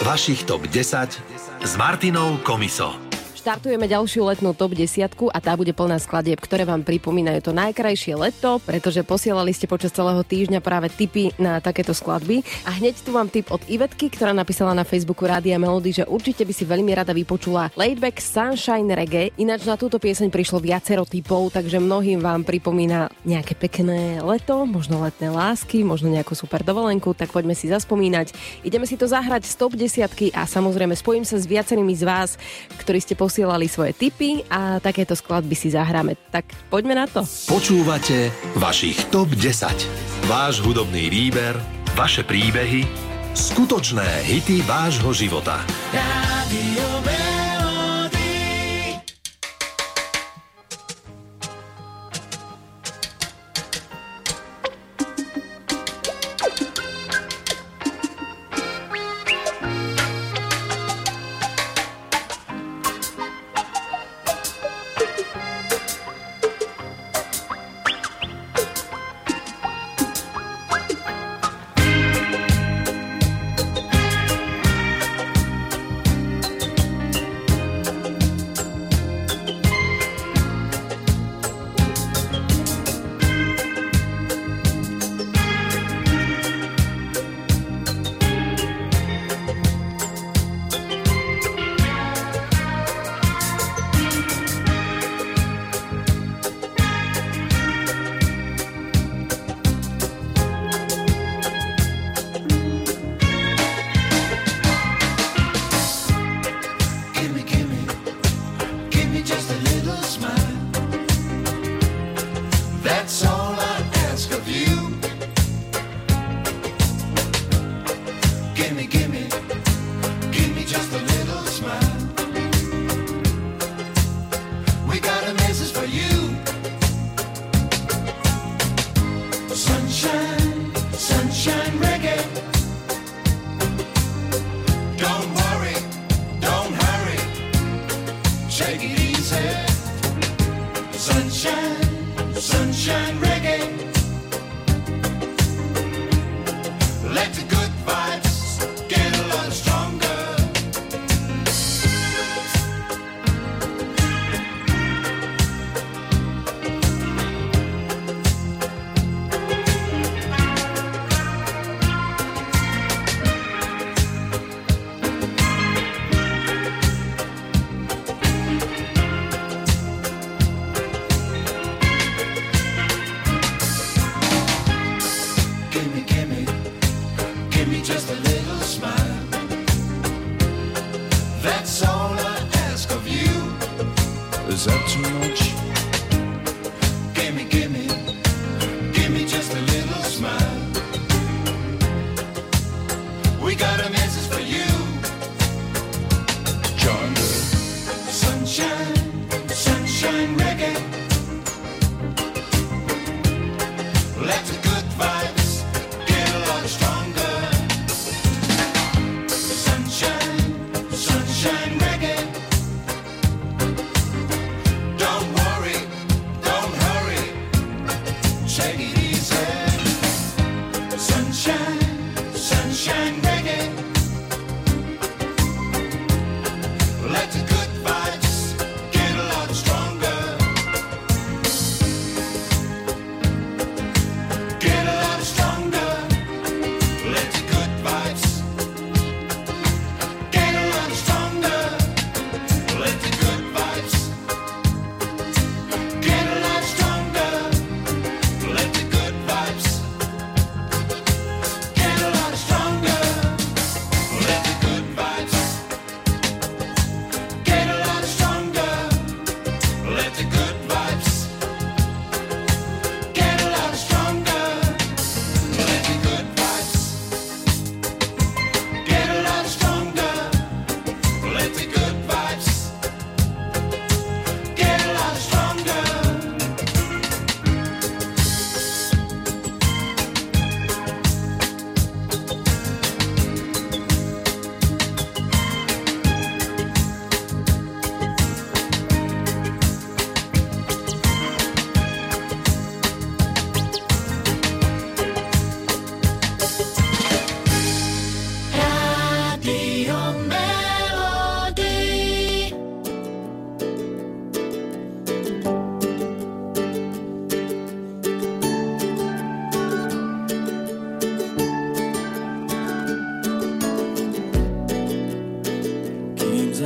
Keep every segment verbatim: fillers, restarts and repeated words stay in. Vašich top desať s Martinou Komiso. Štartujeme ďalšiu letnú top desať a tá bude plná skladieb, ktoré vám pripomínajú to najkrajšie leto, pretože posielali ste počas celého týždňa práve tipy na takéto skladby. A hneď tu vám tip od Ivetky, ktorá napísala na Facebooku Rádia Melody, že určite by si veľmi rada vypočula Laidback Sunshine Reggae. Ináč na túto pieseň prišlo viacero tipov, takže mnohým vám pripomína nejaké pekné leto, možno letné lásky, možno nejakú super dovolenku, tak poďme si zaspomínať. Ideme si to zahrať z top desať a samozrejme spojím sa s viacerými z vás, ktorí ste posielali svoje tipy a takéto skladby si zahráme. Tak poďme na to. Počúvate vašich top desať. Váš hudobný výber, vaše príbehy, skutočné hity vášho života. Radio Melody. Sunshine, sunshine reggae.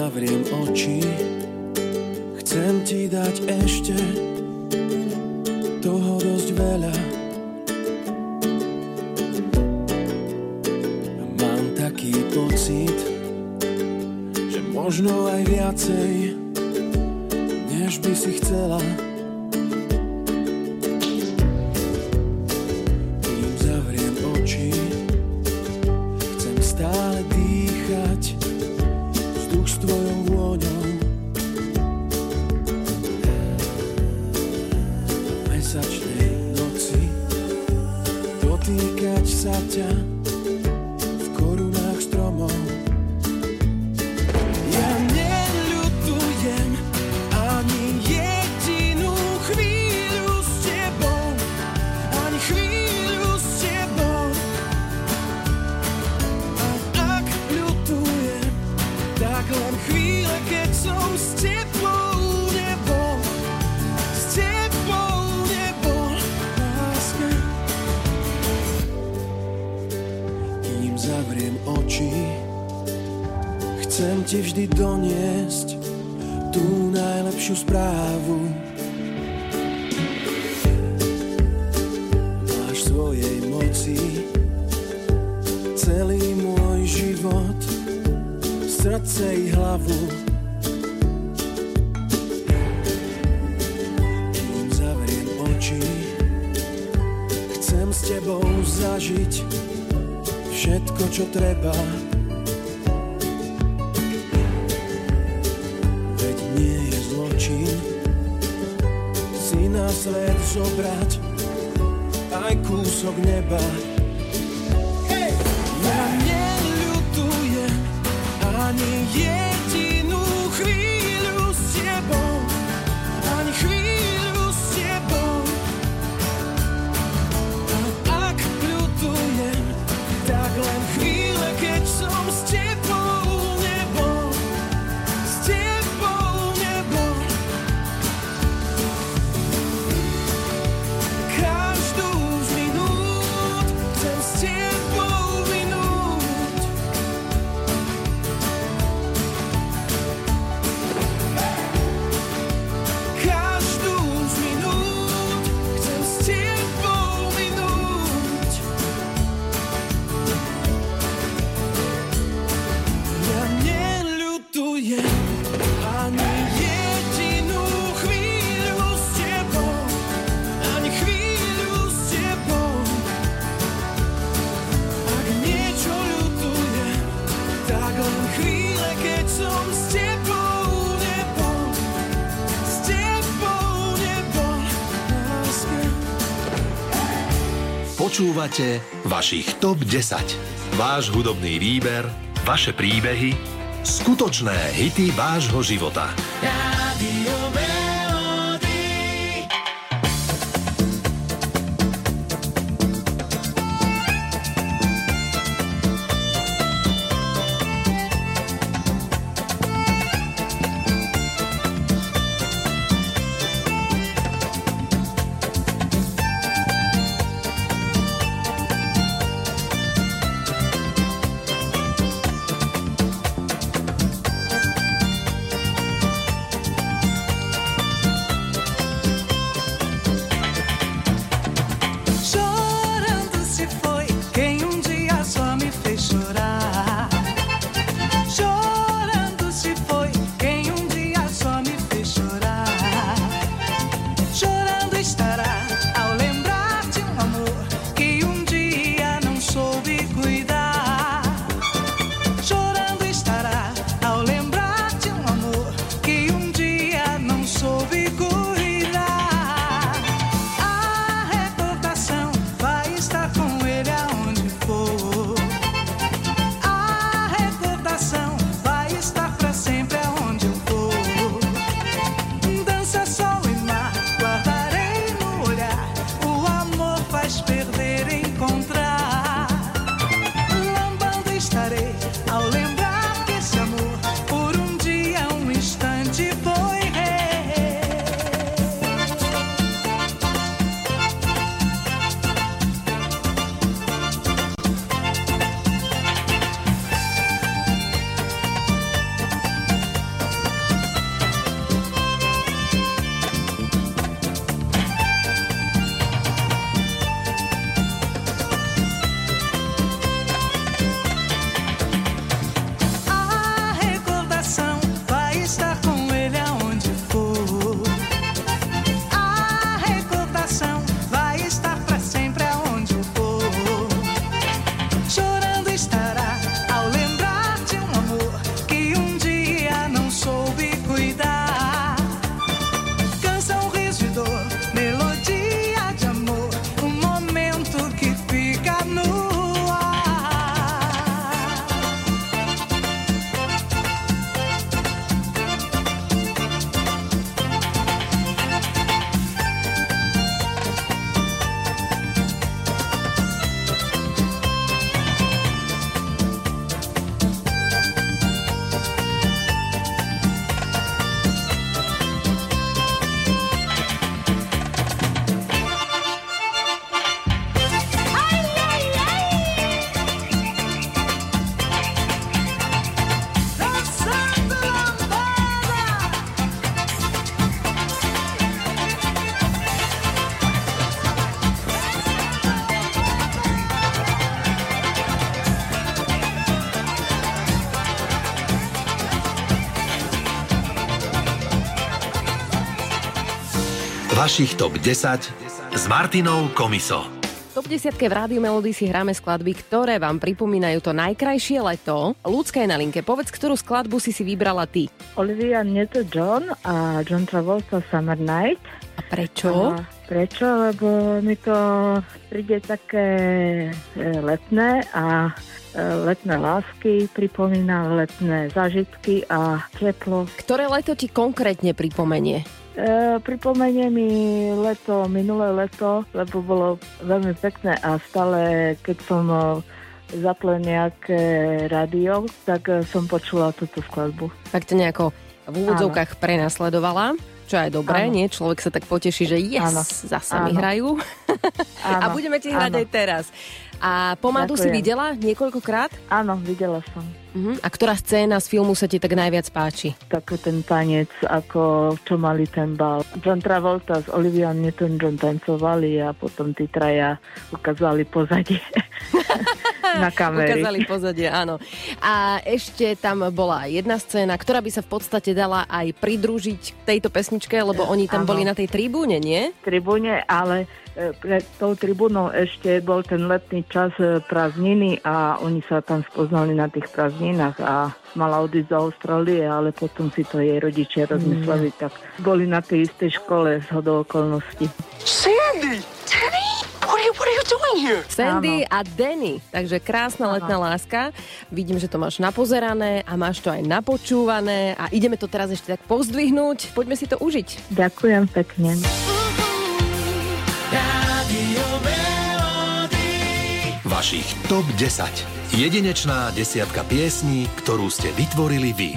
zavriem oči, chcem ti dať ešte toho dosť veľa. Mám taký pocit, že možno aj viacej, než by si chcela. Počúvate vašich top desať. Váš hudobný výber, vaše príbehy, skutočné hity vášho života. Radio Melody. Vašich top desať s Martinou Komiso. Top desať v Rádiu Melody si hráme skladby, ktoré vám pripomínajú to najkrajšie leto. Ľudská je na linke. Povedz, ktorú skladbu si si vybrala ty. Olivia Newton-John a John Travolta Summer Night. A prečo? A prečo? Lebo mi to príde také letné a letné lásky, pripomína letné zážitky a teplo. Ktoré leto ti konkrétne pripomenie? E, pripomenie mi leto, minulé leto, lebo bolo veľmi pekné a stále, keď som zapla nejaké rádio, tak som počula túto skladbu. Tak to nejako v úvodzovkách prenasledovala, čo je dobré, áno. Nie? Človek sa tak poteší, že yes, áno. Zasa áno. Mi hrajú. Áno. A budeme ti hrať áno. Aj teraz. A pomádu si videla niekoľkokrát? Áno, videla som. Uh-huh. A ktorá scéna z filmu sa ti tak najviac páči? Tak ten tanec, ako čo mali ten bal. John Travolta s Olivia Newton-John tancovali a potom tí traja ukázali pozadie na kamery. Ukázali pozadie, áno. A ešte tam bola jedna scéna, ktorá by sa v podstate dala aj pridružiť tejto pesničke, lebo oni tam áno. Boli na tej tribúne, nie? Tribúne, ale pred tou tribúnou ešte bol ten letný čas prázdniny a oni sa tam spoznali na tých prázdninách a mala odísť do Austrálie, ale potom si to jej rodičia rozmysleli, mm. tak boli na tej istej škole zhodou okolností. Sandy! Danny! What are you, what are you doing here? Sandy áno. A Danny, takže krásna áno. Letná láska. Vidím, že to máš napozerané a máš to aj napočúvané a ideme to teraz ešte tak pozdvihnúť. Poďme si to užiť. Ďakujem pekne. Vašich top desať. Jedinečná desiatka piesní, ktorú ste vytvorili vy.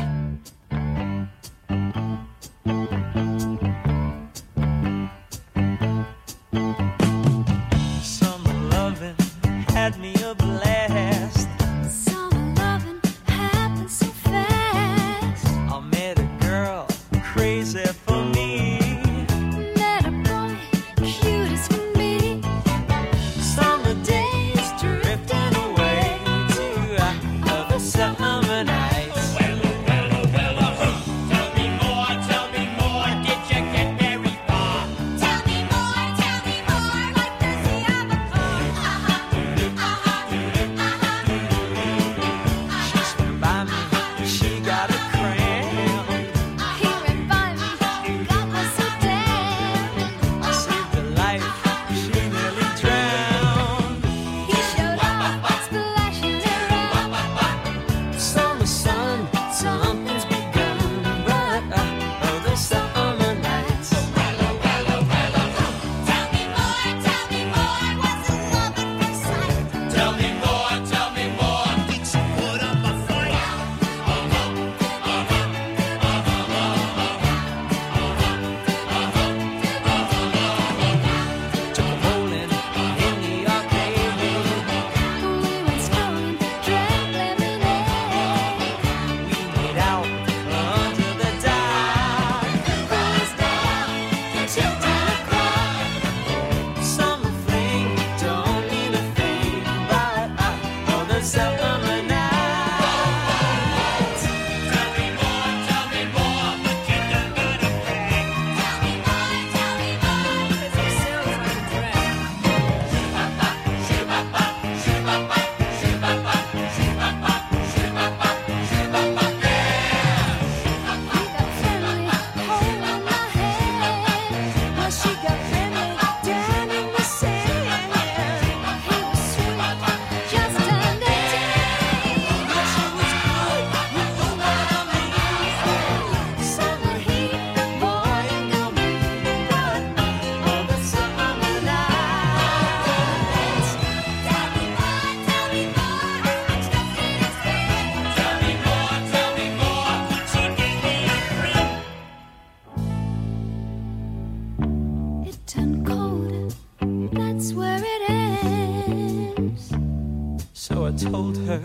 Told her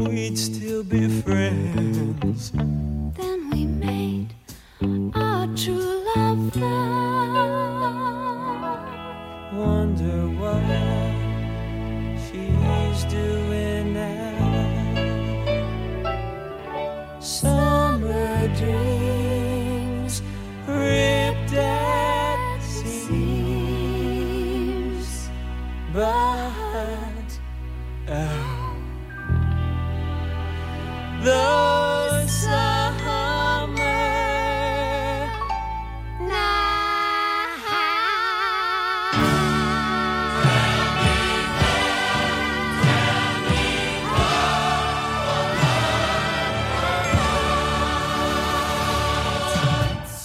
we'd still be friends. Then we made our true love vow. Wonder what she's doing now. Summer dreams ripped at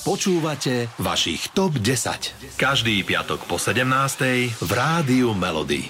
Počúvate vašich top desať. Každý piatok po sedemnástej v Rádiu Melody.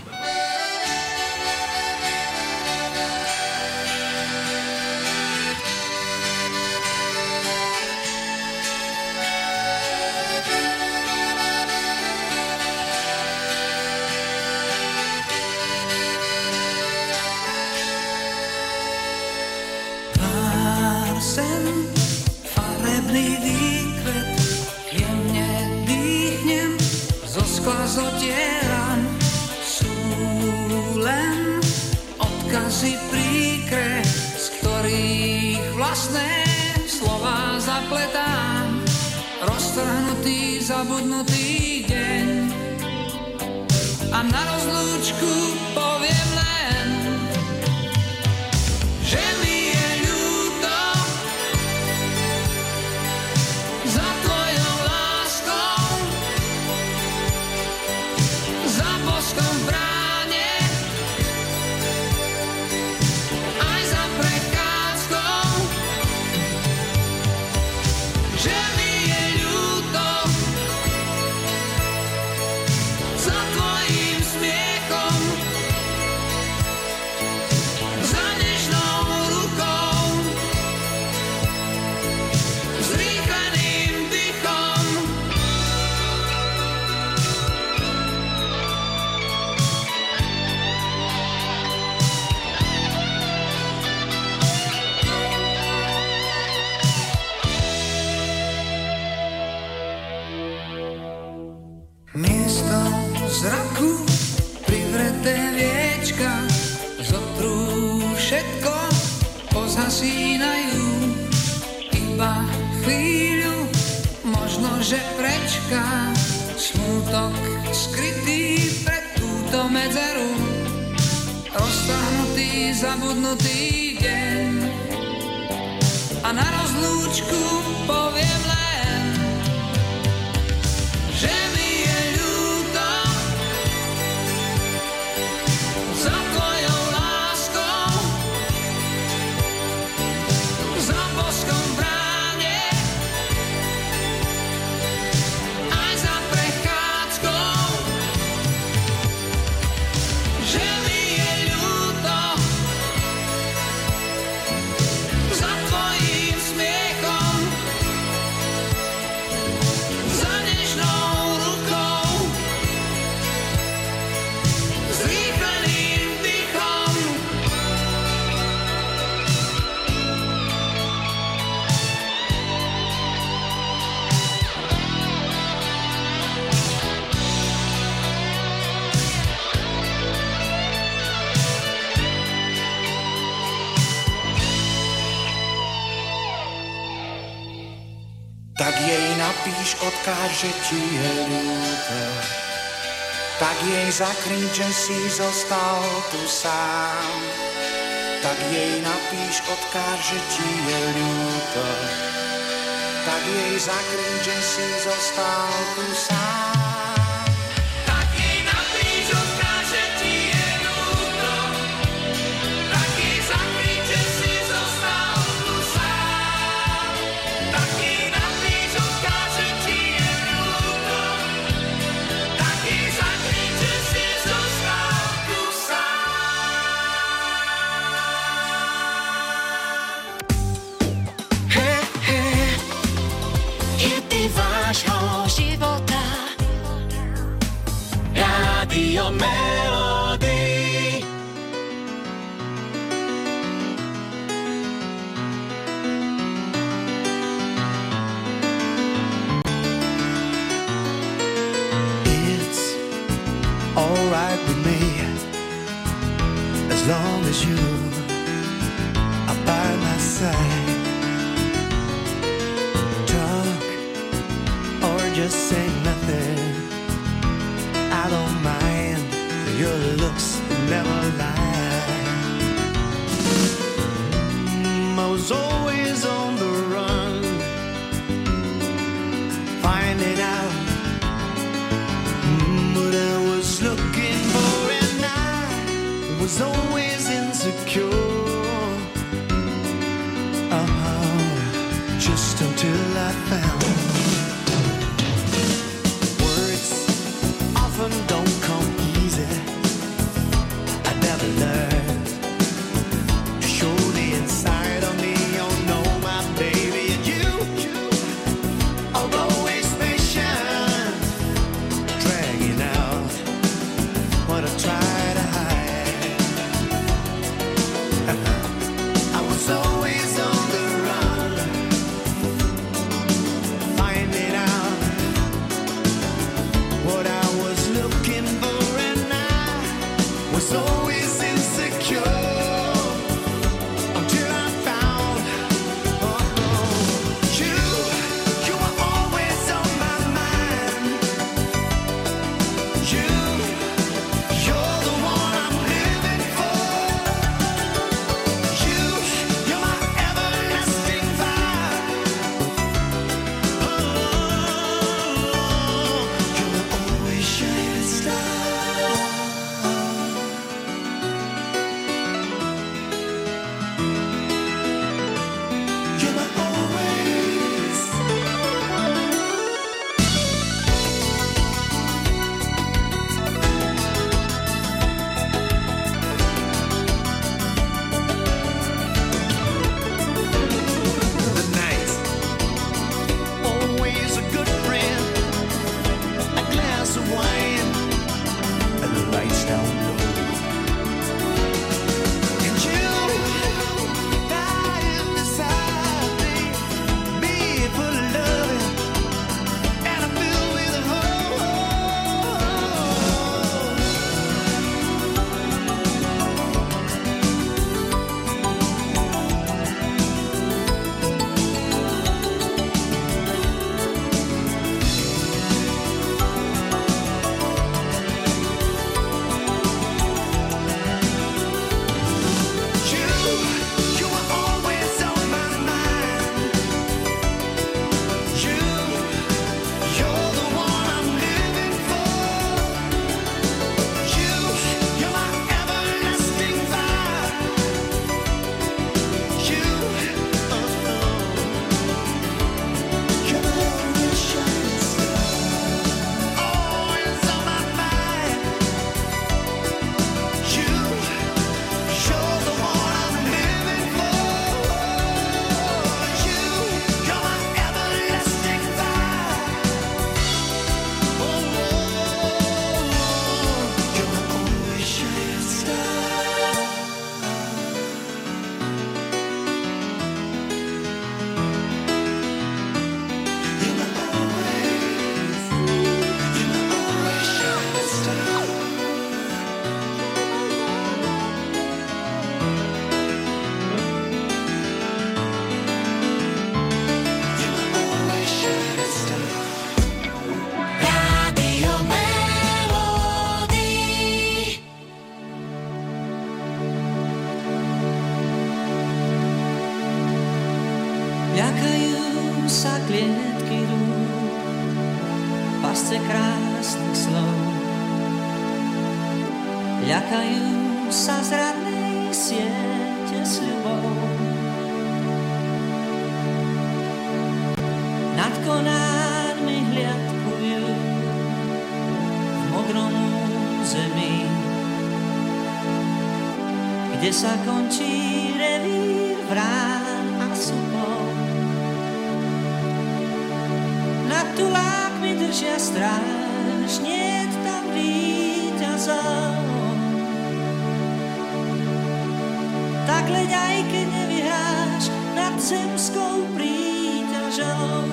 Odkáže ti je ľúto, tak jej zakrič, že si zostal tu sám. Tak jej napíš, odkáže ti je ľúto, tak jej zakrič, že si zostal tu sám. Just until I found Ďakajú sa klietky rúk, pasce krásnych slov. Ďakajú sa z radnej siete s ľubou. Nad konármi hliadkujú v modrom území, kde sa končí revír vrán a súbov. Nad tulákmi držia stráž, niet tam víťazov. Tak leď aj keď nevyhráš nad zemskou príťažou.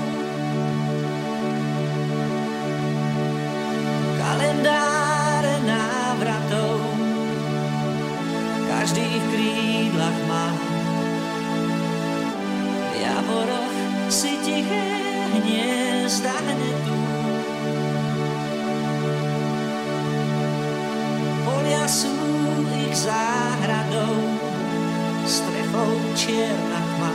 Kalendáre návratov každý v krídlach má. V javoroch si tiché hniezda hnedú. Polia sú ich záhradou, strechou čierna tma.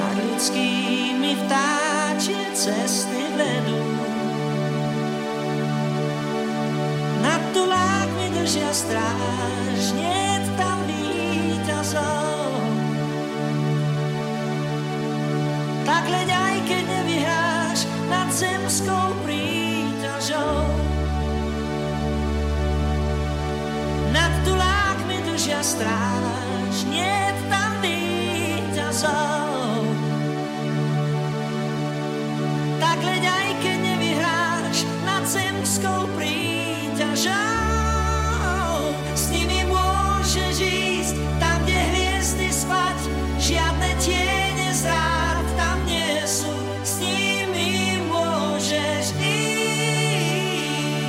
Nad ľudskými vtáčie cesty vedú. Nad tulákmi držia stráž, niet tam víťazov. Tak leď aj keď nevyhráš nad zemskou príťažou. Nad tulákmi držia stráž, niet tam víťazov. Tak leď aj keď nevyhráš nad zemskou príťažou. S nimi môžeš ísť tam, kde hviezdy spať, žiadne tiene zrád tam nie sú. S nimi môžeš ísť.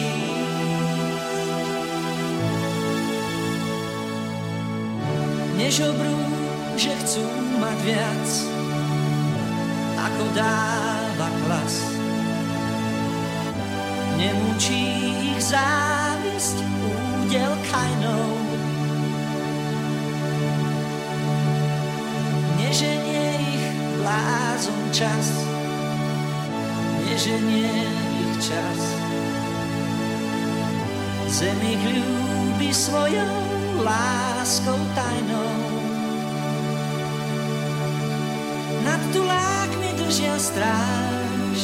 Než obrúže chcú mať viac, ako dáva klas. Nemúči ich závisť údel kajnou. Neženie ich blázon čas, neženie ich čas. Zem ich ľúbi svojou láskou tajnou. Nad tulákmi držia stráž.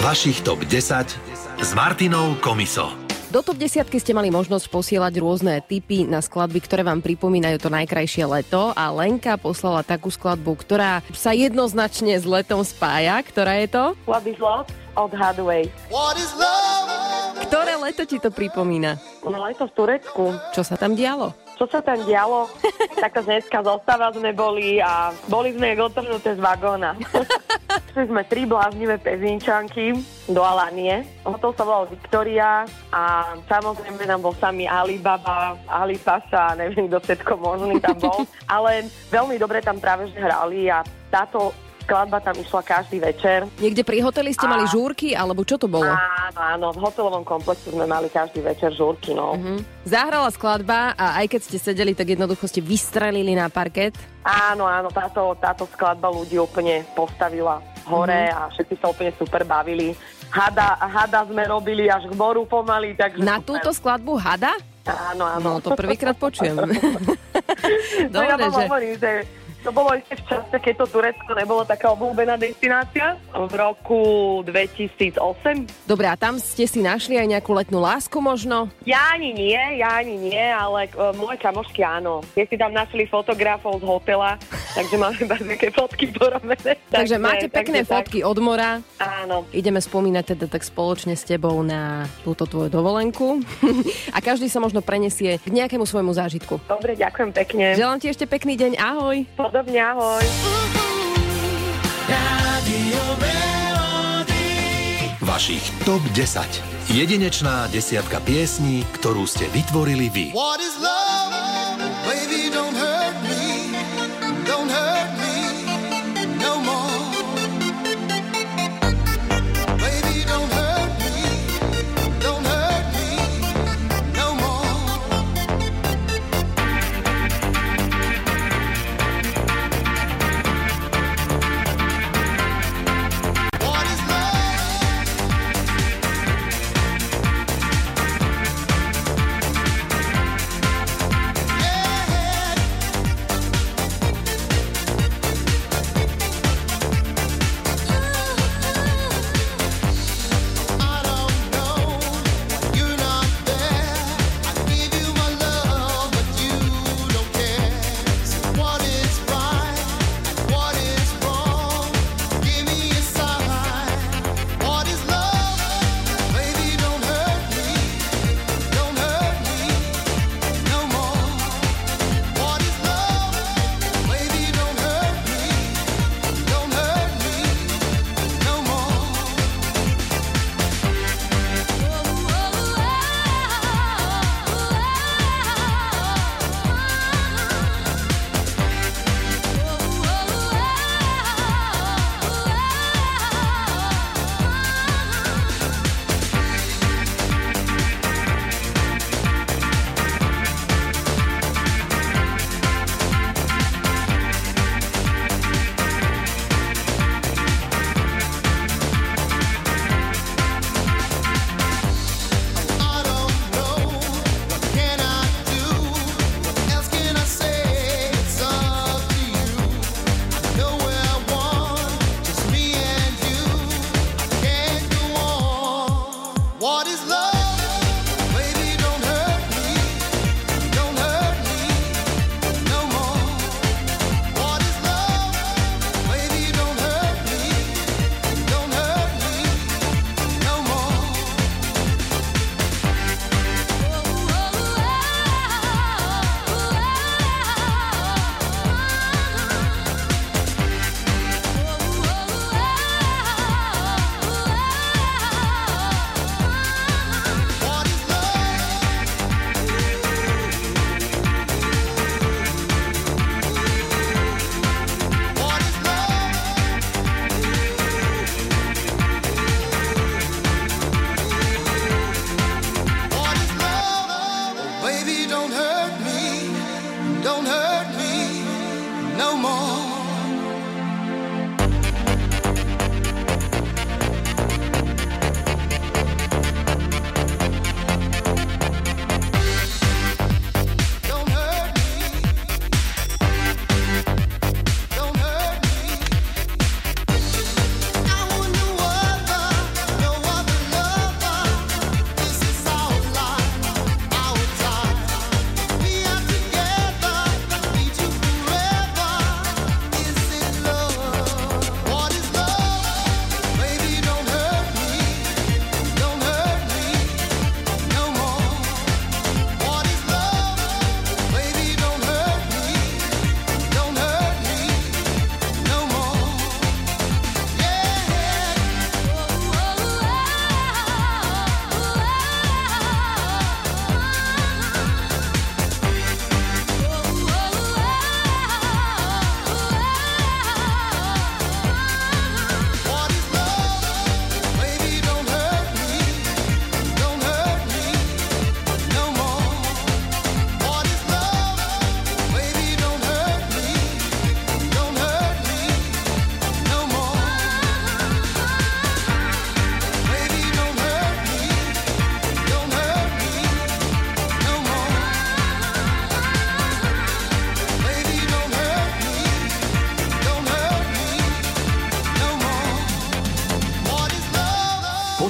Vašich top desať s Martinou Komiso. Do top desiatky ste mali možnosť posielať rôzne tipy na skladby, ktoré vám pripomínajú to najkrajšie leto, a Lenka poslala takú skladbu, ktorá sa jednoznačne s letom spája. Ktorá je to? What is love od Hathaway. What is love? Ktoré leto ti to pripomína? No, leto v Turecku. Čo sa tam dialo? Čo sa tam dialo? Taká ženská zostava sme boli a boli sme otrhnuté z vagóna. Šli sme tri bláznivé pezinčanky do Alanie. Hotel sa volal Victoria a samozrejme tam bol sami Alibaba, Ali Pasha, neviem, kto všetko možný tam bol. Ale veľmi dobre tam práve že hrali a táto skladba tam išla každý večer. Niekde pri hoteli ste a... mali žúrky, alebo čo to bolo? Áno, áno, v hotelovom komplexe sme mali každý večer žúrky, no. Uh-huh. Zahrala skladba a aj keď ste sedeli, tak jednoducho ste vystrelili na parket. Áno, áno, táto, táto skladba ľudí úplne postavila hore, uh-huh, a všetci sa úplne super bavili. Hada, hada sme robili až k moru pomaly, takže... Na super. Túto skladbu hada? Áno, áno. No, to prvýkrát počujem. Dobre, no, ja že... Hovorím, že... To bolo ešte v čase, keď to Turecko nebolo taká obľúbená destinácia, v roku dvetisíc osem. Dobre, a tam ste si našli aj nejakú letnú lásku možno? Ja ani nie, ja ani nie, ale uh, moje kamošky áno. Keď si tam našli fotografov z hotela, takže máme také fotky porobené. Takže tak, máte pekné tak, fotky tak od mora. Áno. Ideme spomínať teda tak spoločne s tebou na túto tvoju dovolenku. A každý sa možno prenesie k nejakému svojmu zážitku. Dobre, ďakujem pekne. Želám ti ešte pekný deň, ahoj. Podobne, ahoj. Radio Melody. Vašich top desať. Jedinečná desiatka piesní, ktorú ste vytvorili vy. What is love? Baby, don't hurt me. Don't hurt me no more. Baby, don't hurt me. Don't hurt me no more.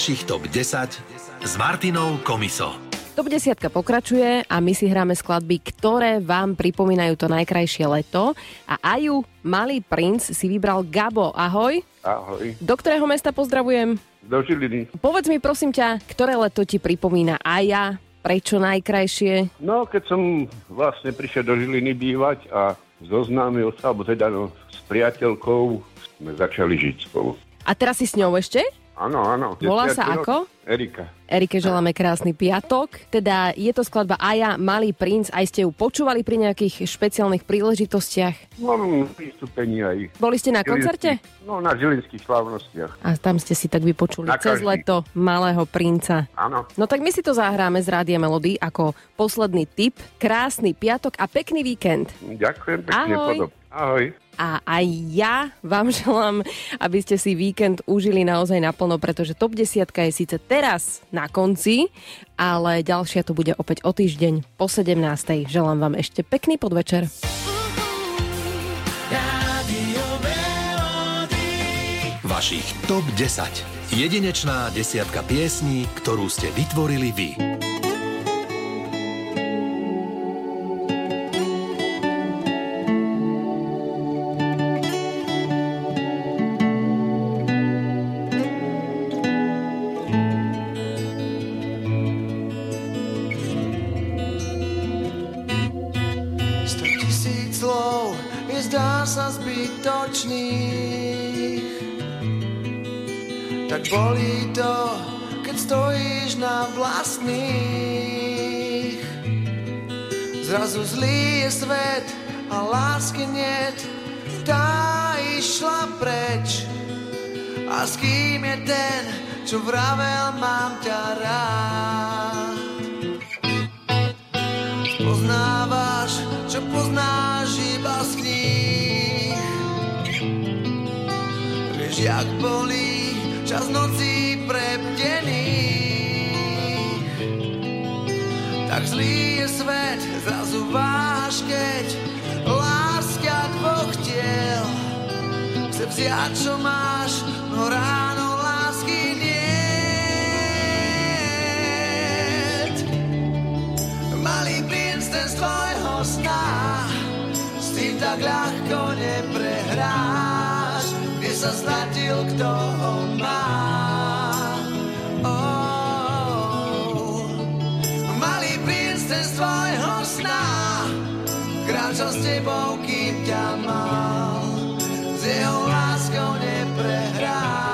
Vašich top desať s Martinou Komiso. Top desať pokračuje a my si hráme skladby, ktoré vám pripomínajú to najkrajšie leto. A Aju, Malý princ, si vybral Gabo. Ahoj. Ahoj. Do ktorého mesta pozdravujem? Do Žiliny. Povedz mi prosím ťa, ktoré leto ti pripomína Aja? Prečo najkrajšie? No, keď som vlastne prišiel do Žiliny bývať a zoznámil sa, alebo teda no, s priateľkou sme začali žiť spolu. A teraz si s ňou ešte? Áno, áno. Volá sa ako? Erika. Erike želáme krásny piatok. Teda je to skladba Aja, Malý princ. Aj ste ju počúvali pri nejakých špeciálnych príležitostiach? Mám prístupení aj. Boli ste na koncerte? No, na žilinských slávnostiach. A tam ste si tak vypočuli na cez každý. Leto Malého princa. Áno. No tak my si to zahráme z Rádia Melody ako posledný tip. Krásny piatok a pekný víkend. Ďakujem, pekne podobne. Ahoj. A aj ja vám želám, aby ste si víkend užili naozaj naplno, pretože top desať je síce teraz na konci, ale ďalšia to bude opäť o týždeň po sedemnástej. Želám vám ešte pekný podvečer. Vašich top desať. Jedinečná desiatka piesní, ktorú ste vytvorili vy. sa zbytočných. Tak bolí to, keď stojíš na vlastných. Zrazu zlý je svet a lásky niet, tá išla preč. A s kým je ten, čo vravel, mám ťa rád? Poznávaš, čo poznáš iba z kníh. Vieš, jak bolí čas nocí prebdených. Tak zlý je svet, zrazu váš, keď láska dvoch tiel chce vziať, čo máš, no ráno lásky niet. Malý princ ten z tvojho sna, s tým tak ľahko neprehráš, kde sa stratil, kto ho má. Oh. Malý princ ten z tvojho sna, kráčal s tebou, kým ťa mal, s jeho láskou neprehráš.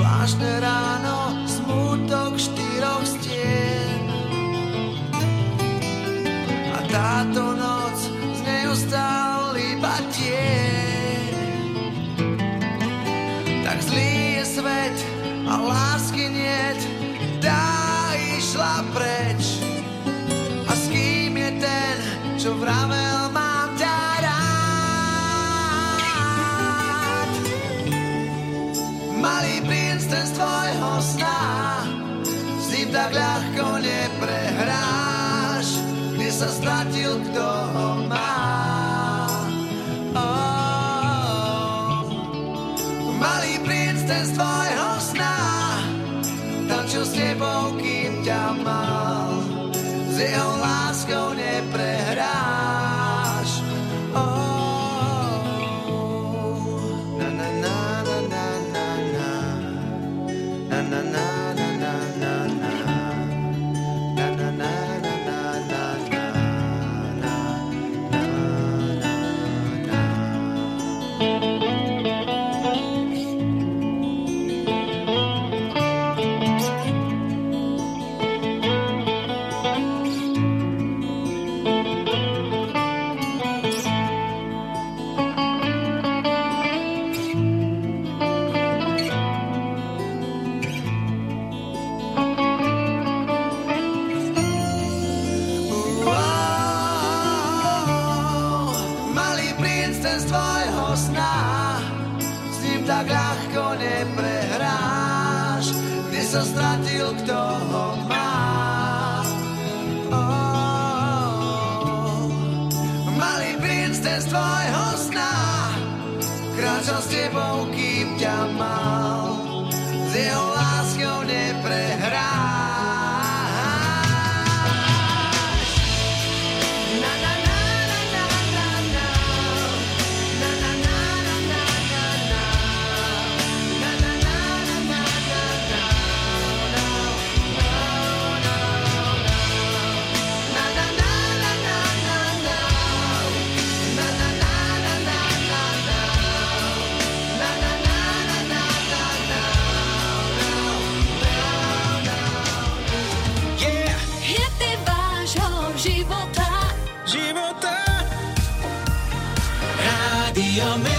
Vážne ráno, smutok štyroch stien. A táto noc z nej ustal iba tieň. Tak zlý je svet a lásky niet, tá išla preč. A s kým je ten, čo vravel, mám ťa rád? Malý ten z tvojho sna, s ním tak ľahko neprehráš, kde sa stratil, kto ho má. Oh. Malý princ ten z tvojho sna, tančil s tebou, kým ťa mal, s jeho láskou neprehráš. Sa stratil, kto ho má. Oh. Malý princ ten z tvojho sna, kráčal s tebou, kým ťa mal, s jeho láskou neprehráš. Love.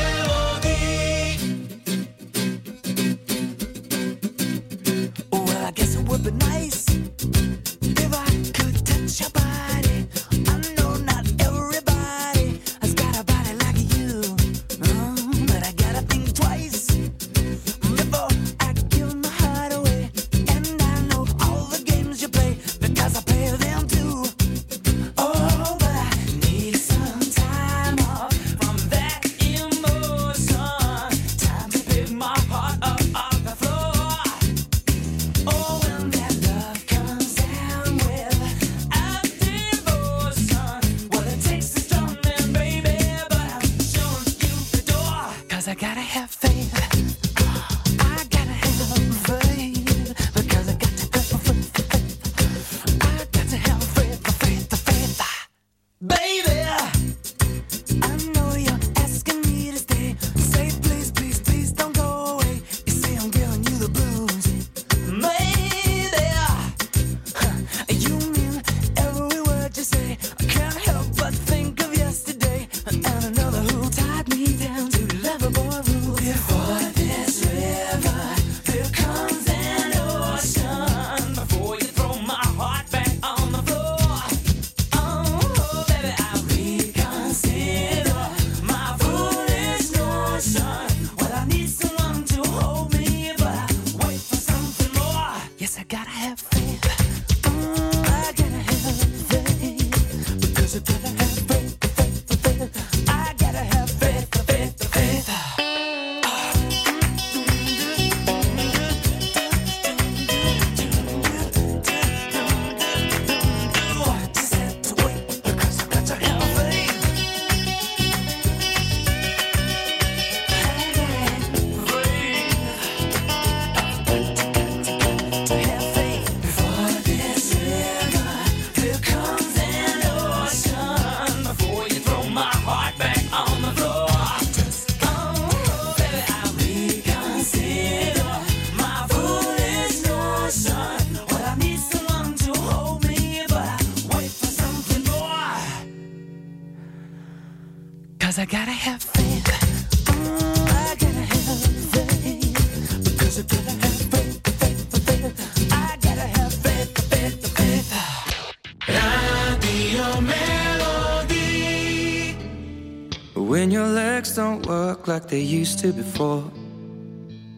Like they used to before,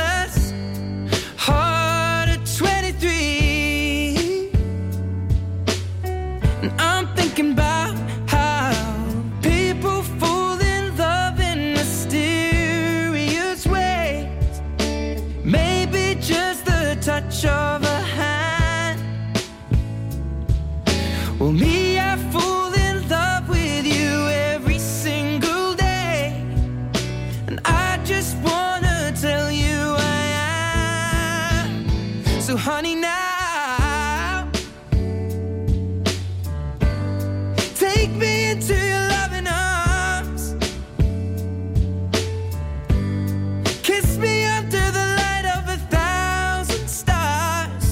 as hard at twenty-three. And I'm thinking about how people fall in love in mysterious ways. Maybe just the touch of a hand. Well, me, I fool. Honey, now take me into your loving arms. Kiss me under the light of a thousand stars.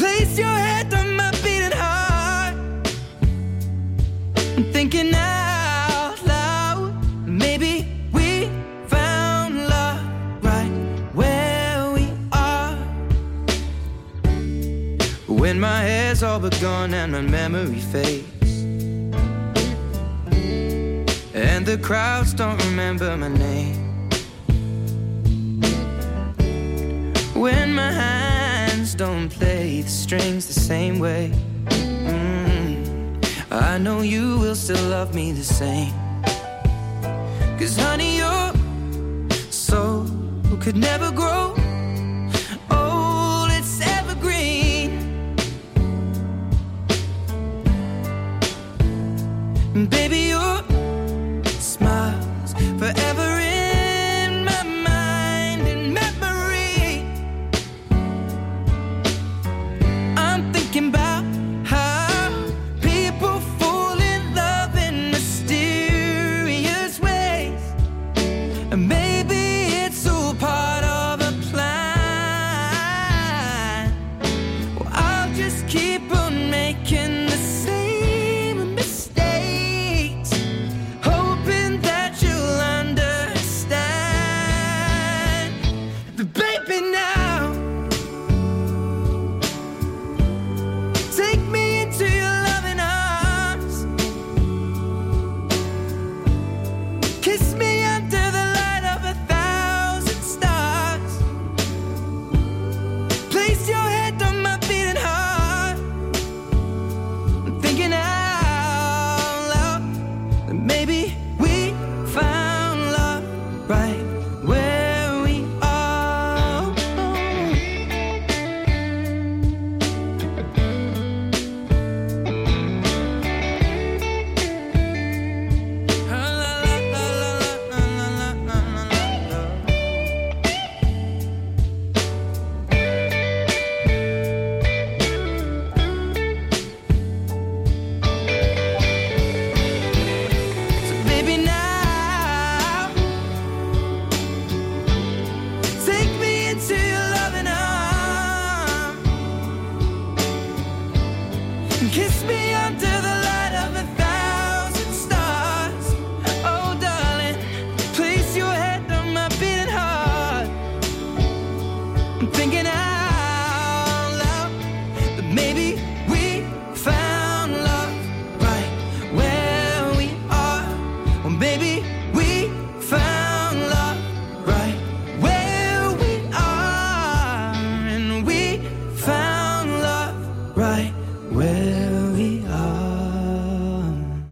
Place your head on my beating heart. I'm thinking now. When my hair's all but gone and my memory fades, and the crowds don't remember my name. When my hands don't play the strings the same way, mm-hmm, I know you will still love me the same. 'Cause honey, your soul could never grow. Baby, your smile's forever in my mind and memory. I'm thinking about how people fall in love in mysterious ways. And maybe it's all part of a plan. Well, I'll just keep on making. Kiss me under the light of a thousand. baby.